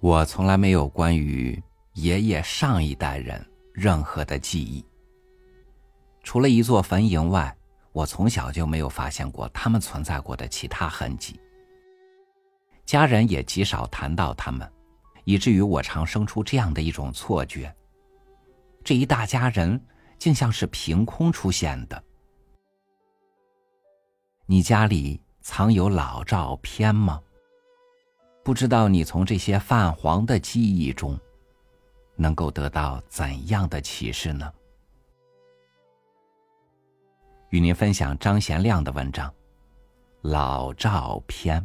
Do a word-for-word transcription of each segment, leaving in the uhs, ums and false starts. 我从来没有关于爷爷上一代人任何的记忆。除了一座坟茔外，我从小就没有发现过他们存在过的其他痕迹。家人也极少谈到他们，以至于我常生出这样的一种错觉，这一大家人竟像是凭空出现的。你家里藏有老照片吗？不知道你从这些泛黄的记忆中能够得到怎样的启示呢？与您分享张贤亮的文章《老照片》。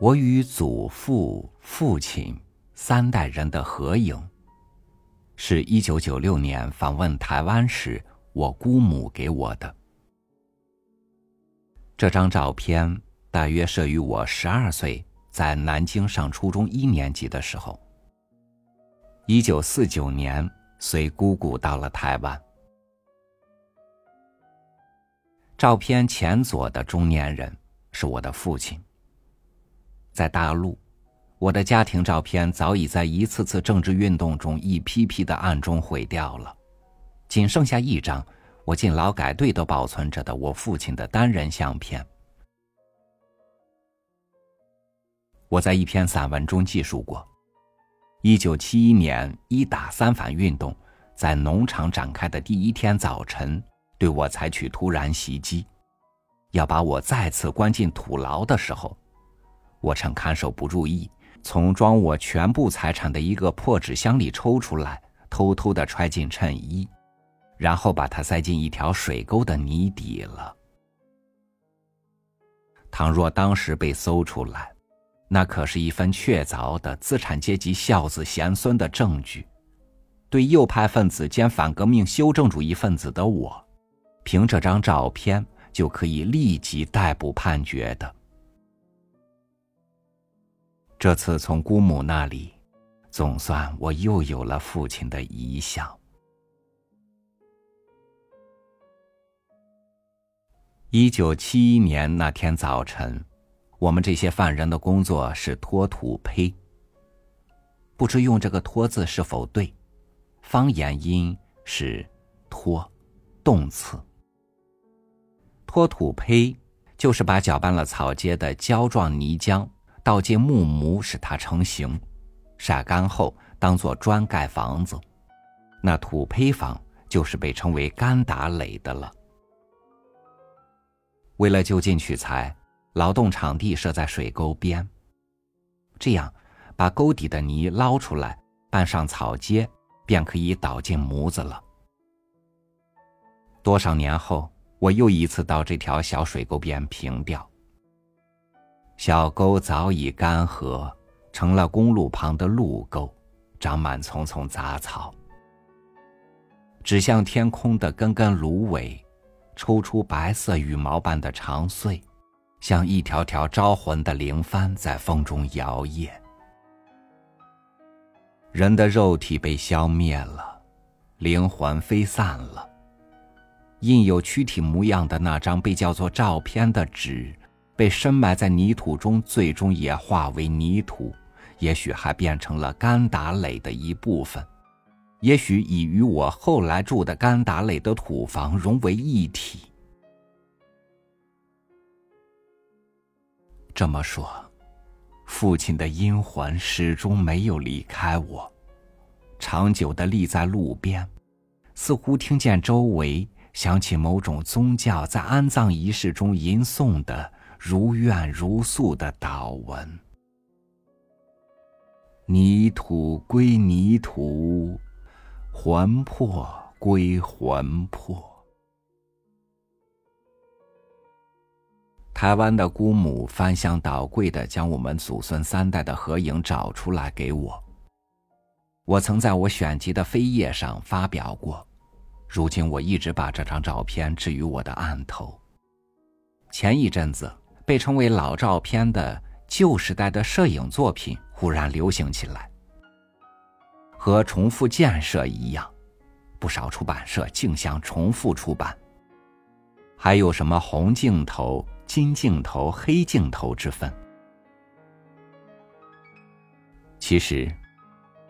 我与祖父、父亲三代人的合影，是一九九六年访问台湾时我姑母给我的。这张照片大约摄于我十二岁，在南京上初中一年级的时候。一九四九年随姑姑到了台湾。照片前左的中年人是我的父亲。在大陆，我的家庭照片早已在一次次政治运动中一批批的暗中毁掉了，仅剩下一张我进劳改队都保存着的我父亲的单人相片。我在一篇散文中记述过，一九七一年一打三反运动在农场展开的第一天早晨，对我采取突然袭击，要把我再次关进土牢的时候，我趁看守不注意，从装我全部财产的一个破纸箱里抽出来，偷偷地揣进衬衣，然后把它塞进一条水沟的泥底了。倘若当时被搜出来，那可是一份确凿的资产阶级孝子贤孙的证据。对右派分子兼反革命修正主义分子的我，凭这张照片就可以立即逮捕判决的。这次从姑母那里，总算我又有了父亲的遗像。一九七一年那天早晨，我们这些犯人的工作是拖土坯。不知用这个拖字是否对，方言音是拖，动词。拖土坯就是把搅拌了草秸的胶状泥浆倒进木模，使它成型，晒干后当作砖盖房子。那土坯房就是被称为干打垒的了。为了就近取材，劳动场地设在水沟边，这样把沟底的泥捞出来，拌上草秸，便可以倒进模子了。多少年后，我又一次到这条小水沟边凭吊。小沟早已干涸，成了公路旁的路沟，长满丛丛杂草。指向天空的根根芦苇，抽出白色羽毛般的长穗，像一条条招魂的灵幡在风中摇曳。人的肉体被消灭了，灵魂飞散了。印有躯体模样的那张被叫做照片的纸，被深埋在泥土中，最终也化为泥土，也许还变成了干打垒的一部分，也许已与我后来住的干打垒的土房融为一体。这么说，父亲的阴魂始终没有离开我，长久地立在路边，似乎听见周围响起某种宗教在安葬仪式中吟诵的如怨如诉的祷文：泥土归泥土，魂魄归魂魄。台湾的姑母翻箱倒柜地将我们祖孙三代的合影找出来给我。我曾在我选集的扉页上发表过，如今我一直把这张照片置于我的案头。前一阵子被称为老照片的旧时代的摄影作品忽然流行起来，和重复建设一样，不少出版社竞相重复出版，还有什么红镜头、金镜头、黑镜头之分。其实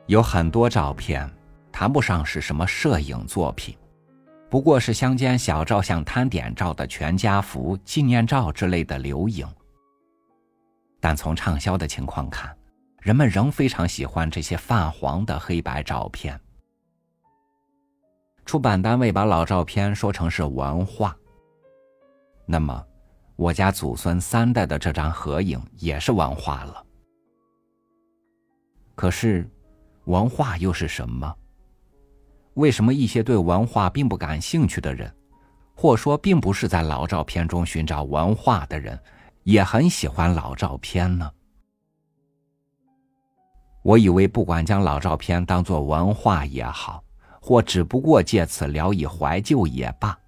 有很多照片谈不上是什么摄影作品，不过是乡间小照相摊点照的全家福、纪念照之类的留影。但从畅销的情况看，人们仍非常喜欢这些泛黄的黑白照片。出版单位把老照片说成是文化，那么我家祖孙三代的这张合影也是文化了。可是文化又是什么？为什么一些对文化并不感兴趣的人，或说并不是在老照片中寻找文化的人，也很喜欢老照片呢？我以为不管将老照片当作文化也好，或只不过借此聊以怀旧也罢，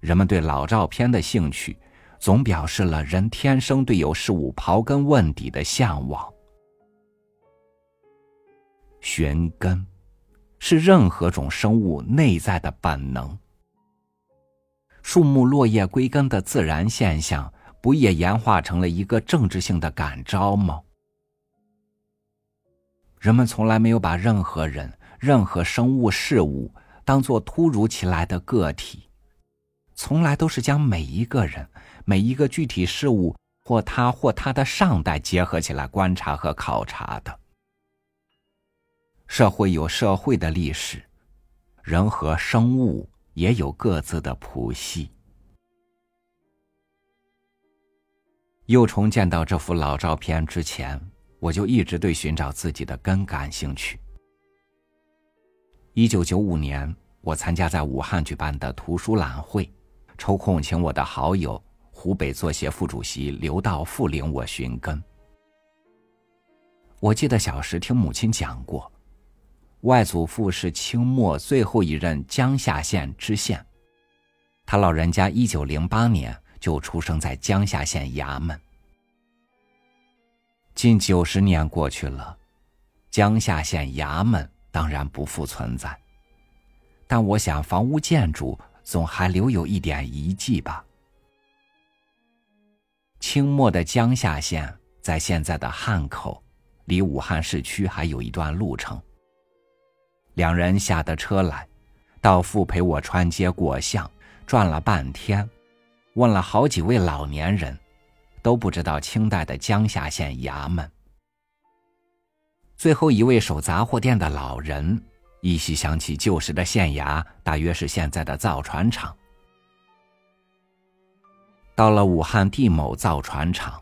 人们对老照片的兴趣总表示了人天生对有事物刨根问底的向往。寻根是任何种生物内在的本能。树木落叶归根的自然现象，不也演化成了一个政治性的感召吗？人们从来没有把任何人、任何生物事物当作突如其来的个体，从来都是将每一个人、每一个具体事物或他或他的上代结合起来观察和考察的。社会有社会的历史，人和生物也有各自的谱系。又重见到这幅老照片之前，我就一直对寻找自己的根感兴趣。一九九五年，我参加在武汉举办的图书览会，抽空请我的好友湖北作协副主席刘道富领我寻根。我记得小时听母亲讲过，外祖父是清末最后一任江夏县知县，他老人家一九零八年就出生在江夏县衙门。近九十年过去了，江夏县衙门当然不复存在，但我想房屋建筑总还留有一点遗迹吧。清末的江夏县在现在的汉口，离武汉市区还有一段路程。两人下得车来，道父陪我穿街过巷，转了半天，问了好几位老年人，都不知道清代的江夏县衙门。最后一位守杂货店的老人依稀想起旧时的县衙大约是现在的造船厂。到了武汉地某造船厂，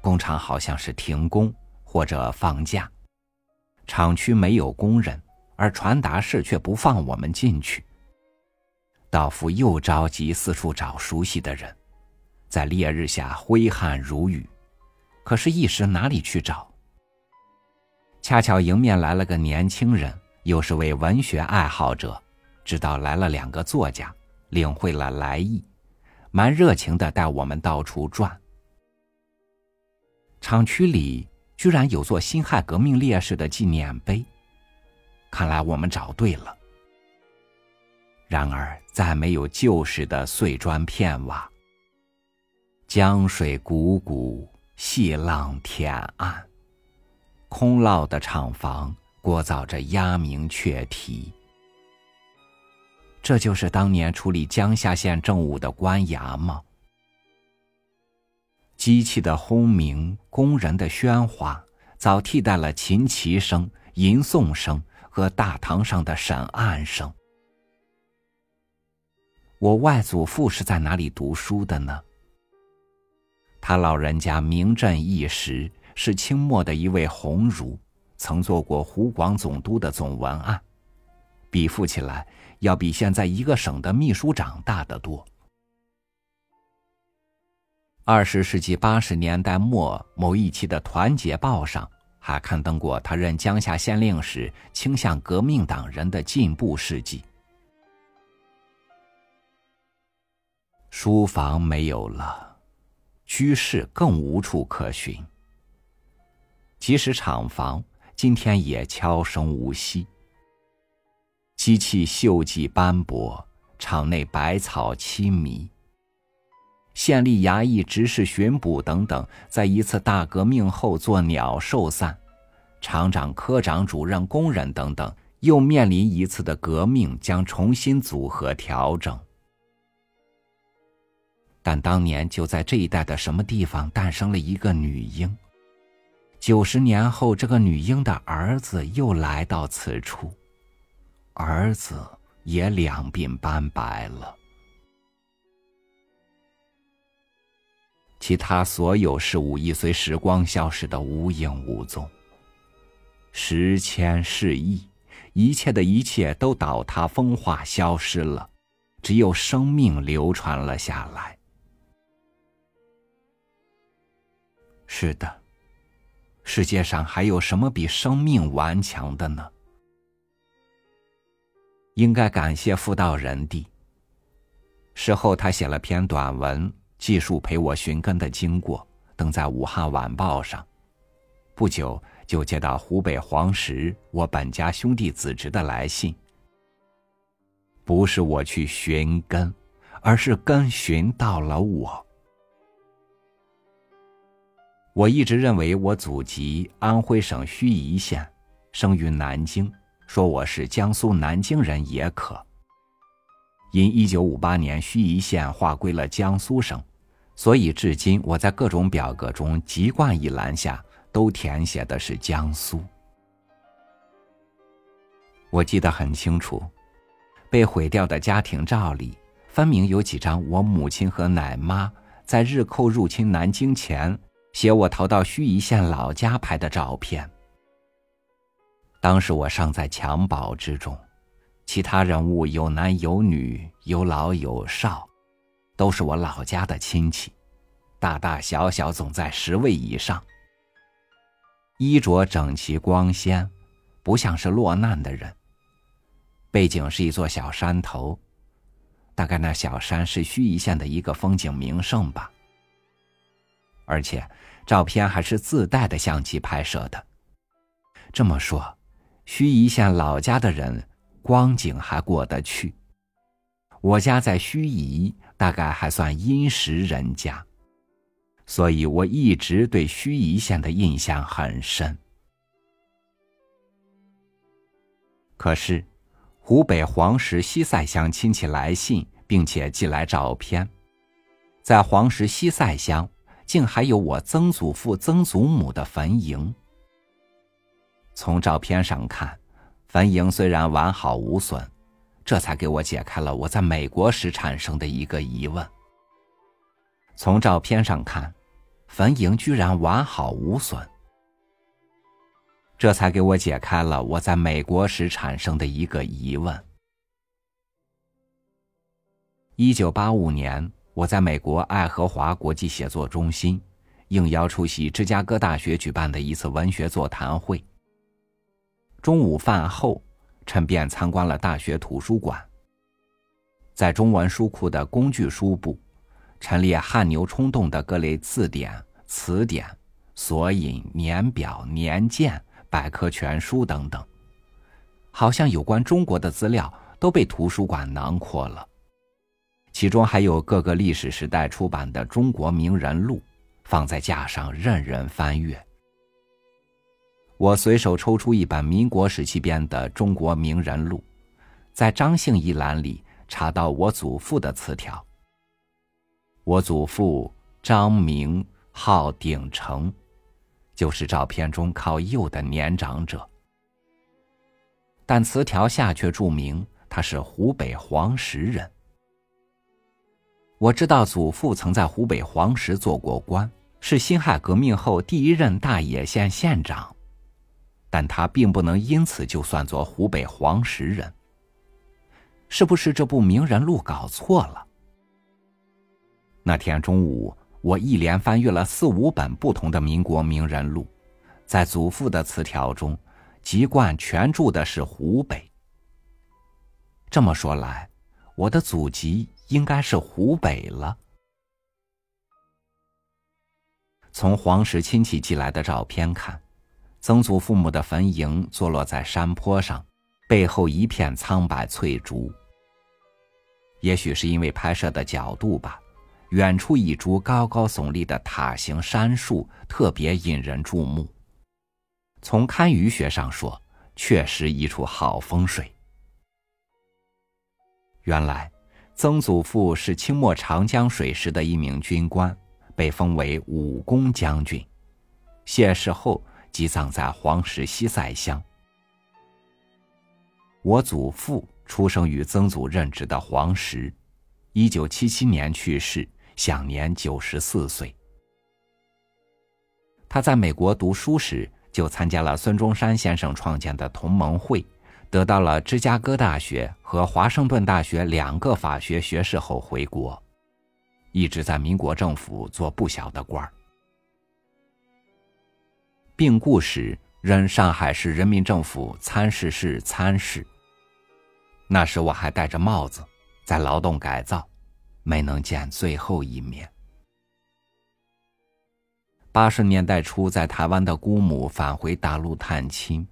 工厂好像是停工或者放假，厂区没有工人，而传达室却不放我们进去。道父又着急四处找熟悉的人，在烈日下挥汗如雨，可是一时哪里去找？恰巧迎面来了个年轻人，又是位文学爱好者，直到来了两个作家，领会了来意，蛮热情地带我们到处转。厂区里居然有座辛亥革命烈士的纪念碑，看来我们找对了。然而再没有旧时的碎砖片瓦，江水汩汩，细浪舔岸，空落的厂房聒噪着鸦鸣雀啼。这就是当年处理江夏县政务的官衙吗？机器的轰鸣，工人的喧哗，早替代了琴棋声、吟诵声和大堂上的审案声。我外祖父是在哪里读书的呢？他老人家名震一时，是清末的一位鸿儒，曾做过湖广总督的总文案，比附起来要比现在一个省的秘书长大得多。二十世纪八十年代末某一期的《团结报》上还刊登过他任江夏县令时倾向革命党人的进步事迹。书房没有了，居室更无处可寻。即使厂房今天也悄声无息。机器锈迹斑驳，场内百草凄迷。县吏、衙役、执事、巡捕等等，在一次大革命后做鸟兽散，厂长、科长、主任、工人等等，又面临一次的革命，将重新组合调整。但当年就在这一带的什么地方诞生了一个女婴，九十年后这个女婴的儿子又来到此处，儿子也两鬓斑白了。其他所有事物亦随时光消失得无影无踪，时迁世易，一切的一切都倒塌风化消失了，只有生命流传了下来。是的，世界上还有什么比生命顽强的呢？应该感谢妇道仁帝。事后他写了篇短文，记述陪我寻根的经过，登在武汉晚报上。不久就接到湖北黄石我本家兄弟子侄的来信，不是我去寻根，而是根寻到了我。我一直认为我祖籍安徽省盱眙县，生于南京，说我是江苏南京人也可。因一九五八年盱眙县划归了江苏省，所以至今我在各种表格中籍贯一栏下都填写的是江苏。我记得很清楚，被毁掉的家庭照里分明有几张我母亲和奶妈在日寇入侵南京前写我逃到盱眙县老家拍的照片。当时我尚在襁褓之中，其他人物有男有女，有老有少，都是我老家的亲戚，大大小小总在十位以上，衣着整齐光鲜，不像是落难的人。背景是一座小山头，大概那小山是盱眙县的一个风景名胜吧。而且照片还是自带的相机拍摄的。这么说，盱眙县老家的人光景还过得去，我家在盱眙大概还算殷实人家，所以我一直对盱眙县的印象很深。可是湖北黄石西塞乡亲戚来信，并且寄来照片，在黄石西塞乡竟还有我曾祖父曾祖母的坟茔。从照片上看，坟茔虽然完好无损，这才给我解开了我在美国时产生的一个疑问。从照片上看，坟茔居然完好无损，这才给我解开了我在美国时产生的一个疑问。一九八五年，我在美国爱荷华国际写作中心，应邀出席芝加哥大学举办的一次文学座谈会。中午饭后，趁便参观了大学图书馆。在中文书库的工具书部，陈列汗牛充栋的各类字典、词典、索引、年表、年鉴、百科全书等等，好像有关中国的资料都被图书馆囊括了，其中还有各个历史时代出版的中国名人录，放在架上任人翻阅。我随手抽出一本民国时期编的《中国名人录》，在张姓一栏里查到我祖父的词条。我祖父张明，号鼎成，就是照片中靠右的年长者，但词条下却注明他是湖北黄石人。我知道祖父曾在湖北黄石做过官，是辛亥革命后第一任大冶县县长，但他并不能因此就算作湖北黄石人。是不是这部名人录搞错了？那天中午，我一连翻阅了四五本不同的民国名人录，在祖父的词条中，籍贯全注的是湖北。这么说来，我的祖籍应该是湖北了。从黄石亲戚寄来的照片看，曾祖父母的坟茔坐落在山坡上，背后一片苍白翠竹。也许是因为拍摄的角度吧，远处一株高高耸立的塔形杉树特别引人注目。从堪舆学上说，确实一处好风水。原来曾祖父是清末长江水师的一名军官，被封为武功将军，谢世后即葬在黄石西塞乡。我祖父出生于曾祖任职的黄石，一九七七年去世，享年九十四岁。他在美国读书时就参加了孙中山先生创建的同盟会，得到了芝加哥大学和华盛顿大学两个法学学士后回国，一直在民国政府做不小的官儿。病故时任上海市人民政府参事室参事。那时我还戴着帽子，在劳动改造，没能见最后一面。八十年代初，在台湾的姑母返回大陆探亲，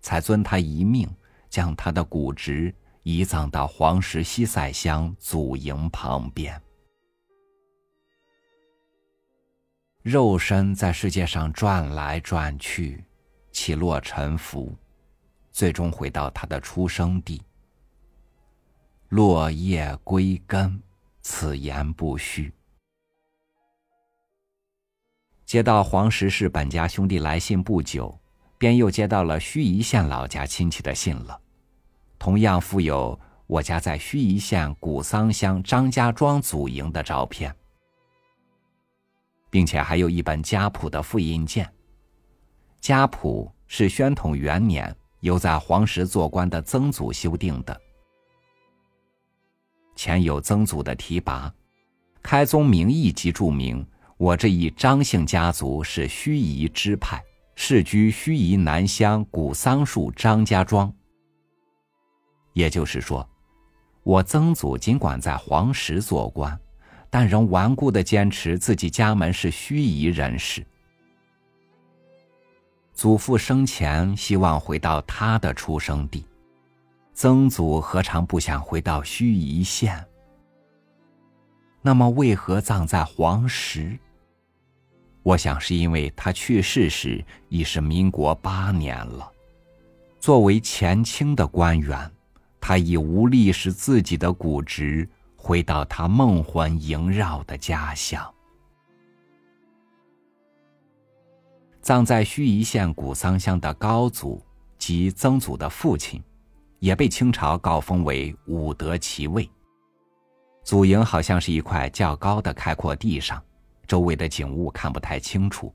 才遵他遗命，将他的骨殖移葬到黄石西塞乡祖营旁边。肉身在世界上转来转去，起落沉浮，最终回到他的出生地。落叶归根，此言不虚。接到黄石市本家兄弟来信不久，便又接到了盱眙县老家亲戚的信了，同样附有我家在盱眙县古桑乡张家庄祖营的照片，并且还有一本家谱的复印件。家谱是宣统元年由在黄石做官的曾祖修订的，前有曾祖的提拔，开宗明义即注明我这一张姓家族是盱眙支派，世居盱眙南乡古桑树张家庄。也就是说，我曾祖尽管在黄石做官，但仍顽固地坚持自己家门是盱眙人士。祖父生前希望回到他的出生地，曾祖何尝不想回到盱眙县？那么为何葬在黄石？我想是因为他去世时已是民国八年了，作为前清的官员，他已无力使自己的骨殖回到他梦魂萦绕的家乡。葬在盱眙县古桑乡的高祖及曾祖的父亲，也被清朝诰封为武德旗位。祖营好像是一块较高的开阔地上，周围的景物看不太清楚，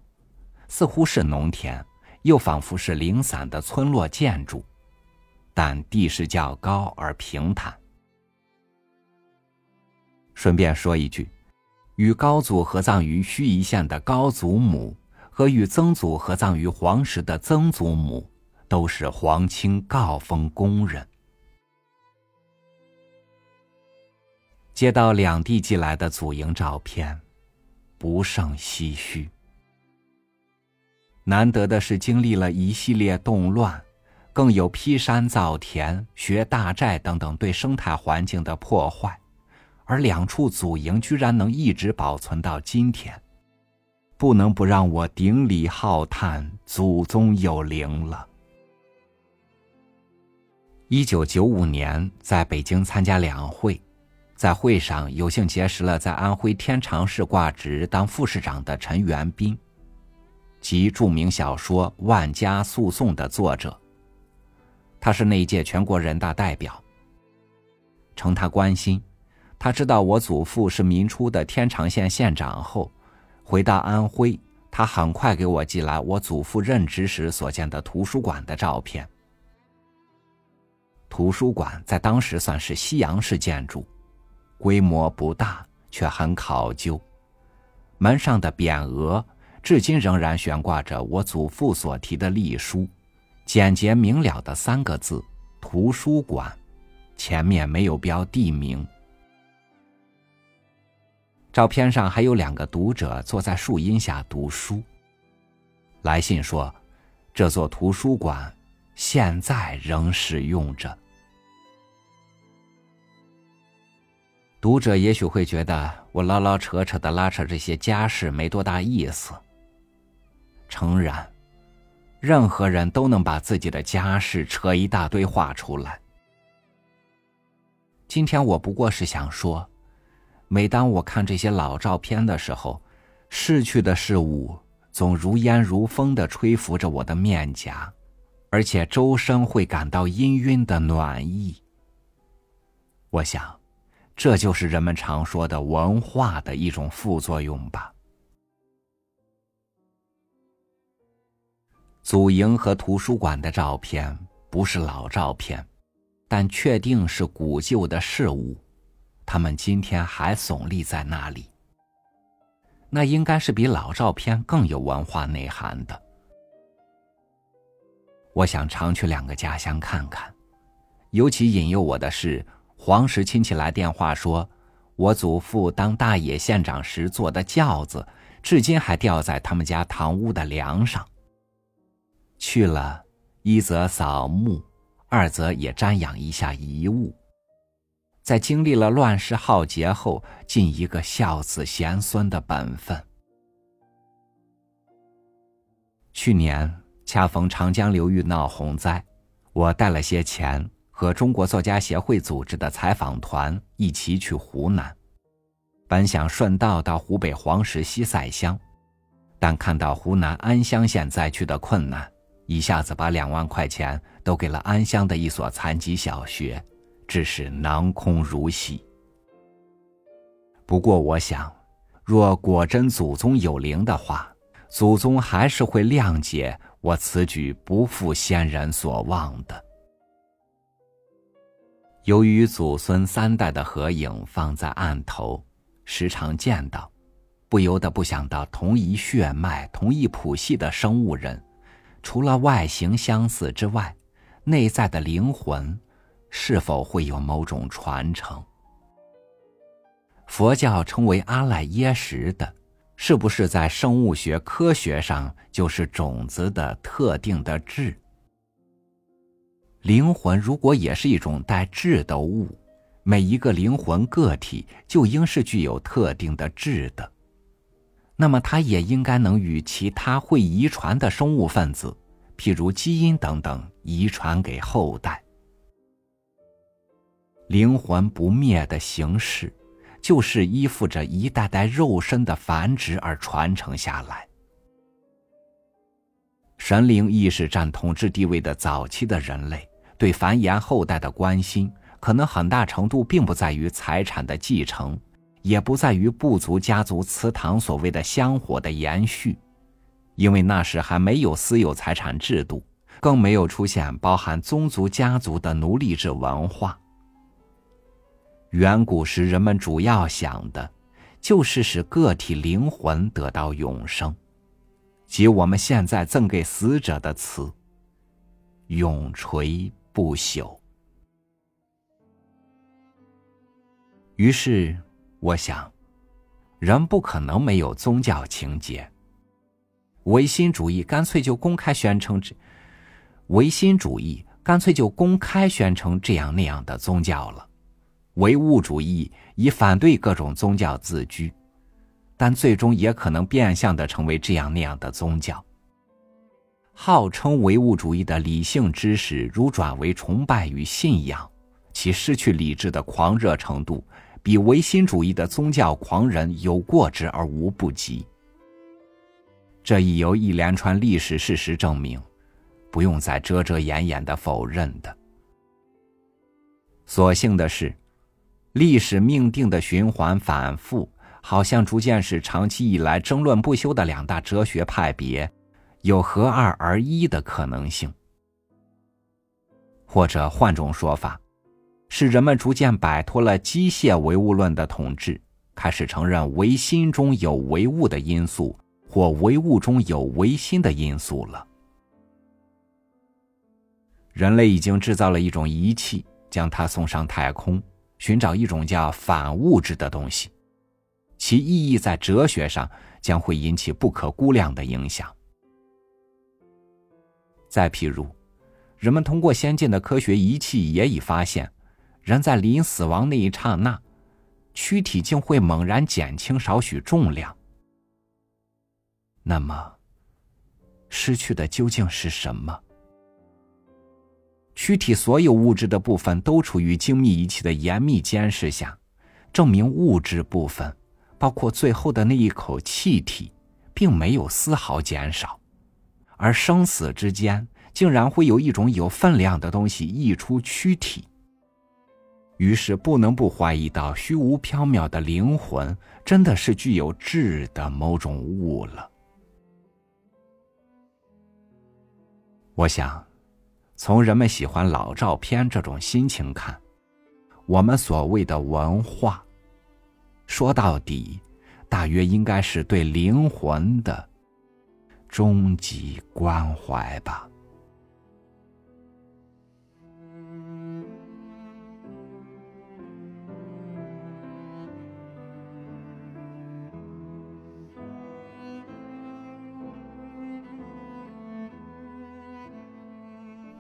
似乎是农田，又仿佛是零散的村落建筑，但地势较高而平坦。顺便说一句，与高祖合葬于盱眙县的高祖母和与曾祖合葬于黄石的曾祖母，都是皇亲诰封工人。接到两地寄来的祖营照片，不胜唏嘘。难得的是经历了一系列动乱，更有劈山造田、学大寨等等对生态环境的破坏，而两处祖营居然能一直保存到今天，不能不让我顶礼浩叹祖宗有灵了。一九九五年在北京参加两会，在会上有幸结识了在安徽天长市挂职当副市长的陈元彬，及著名小说《万家诉讼》的作者，他是那一届全国人大代表。承他关心，他知道我祖父是民初的天长县县长后，回到安徽，他很快给我寄来我祖父任职时所建的图书馆的照片。图书馆在当时算是西洋式建筑，规模不大，却很考究。门上的匾额至今仍然悬挂着我祖父所题的隶书，简洁明了的三个字：图书馆，前面没有标地名。照片上还有两个读者坐在树荫下读书。来信说，这座图书馆现在仍使用着。读者也许会觉得我唠唠扯扯地拉扯这些家事没多大意思。诚然，任何人都能把自己的家事扯一大堆话出来。今天我不过是想说，每当我看这些老照片的时候，逝去的事物总如烟如风地吹拂着我的面颊，而且周身会感到氤氲的暖意。我想这就是人们常说的文化的一种副作用吧。祖茔和图书馆的照片不是老照片，但确定是古旧的事物，它们今天还耸立在那里。那应该是比老照片更有文化内涵的。我想常去两个家乡看看，尤其引诱我的是黄石亲戚来电话说，我祖父当大冶县长时做的轿子，至今还吊在他们家堂屋的梁上。去了，一则扫墓，二则也瞻仰一下遗物。在经历了乱世浩劫后，尽一个孝子贤孙的本分。去年恰逢长江流域闹洪灾，我带了些钱，和中国作家协会组织的采访团一起去湖南，本想顺道到湖北黄石西塞乡，但看到湖南安乡县灾区的困难，一下子把两万块钱都给了安乡的一所残疾小学，致使囊空如洗。不过我想，若果真祖宗有灵的话，祖宗还是会谅解我此举不负先人所望的。由于祖孙三代的合影放在案头，时常见到，不由得不想到同一血脉同一谱系的生物人，除了外形相似之外，内在的灵魂是否会有某种传承。佛教称为阿赖耶识的，是不是在生物学科学上就是种子的特定的质？灵魂如果也是一种带质的物，每一个灵魂个体就应是具有特定的质的，那么它也应该能与其他会遗传的生物分子，譬如基因等等，遗传给后代。灵魂不灭的形式，就是依附着一代代肉身的繁殖而传承下来。神灵意识占统治地位的早期的人类，对繁衍后代的关心，可能很大程度并不在于财产的继承，也不在于部族家族祠堂所谓的香火的延续，因为那时还没有私有财产制度，更没有出现包含宗族家族的奴隶制文化。远古时人们主要想的，就是使个体灵魂得到永生，即我们现在赠给死者的词，永垂不朽。于是我想，人不可能没有宗教情节。唯心主义干脆就公开宣称这，唯心主义干脆就公开宣称这样那样的宗教了。唯物主义以反对各种宗教自居，但最终也可能变相地成为这样那样的宗教。号称唯物主义的理性知识如转为崇拜与信仰，其失去理智的狂热程度，比唯心主义的宗教狂人有过之而无不及。这已由一连串历史事实证明，不用再遮遮掩掩地否认的。所幸的是，历史命定的循环反复，好像逐渐使长期以来争论不休的两大哲学派别有合二而一的可能性。或者换种说法，是人们逐渐摆脱了机械唯物论的统治，开始承认唯心中有唯物的因素，或唯物中有唯心的因素了。人类已经制造了一种仪器，将它送上太空，寻找一种叫反物质的东西。其意义在哲学上将会引起不可估量的影响。再譬如，人们通过先进的科学仪器也已发现，人在临死亡那一刹那，躯体竟会猛然减轻少许重量。那么，失去的究竟是什么？躯体所有物质的部分都处于精密仪器的严密监视下，证明物质部分，包括最后的那一口气体，并没有丝毫减少，而生死之间竟然会有一种有分量的东西溢出躯体。于是不能不怀疑到，虚无缥缈的灵魂真的是具有质的某种物了。我想，从人们喜欢老照片这种心情看，我们所谓的文化，说到底大约应该是对灵魂的终极关怀吧。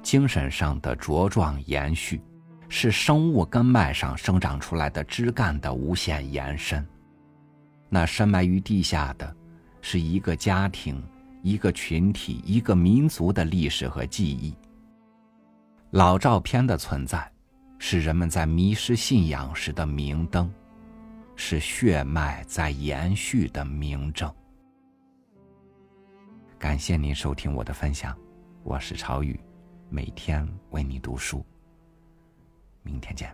精神上的茁壮延续，是生物根脉上生长出来的枝干的无限延伸。那深埋于地下的，是一个家庭、一个群体、一个民族的历史和记忆。老照片的存在，是人们在迷失信仰时的明灯，是血脉在延续的明证。感谢您收听我的分享，我是朝宇。每天为你读书，明天见。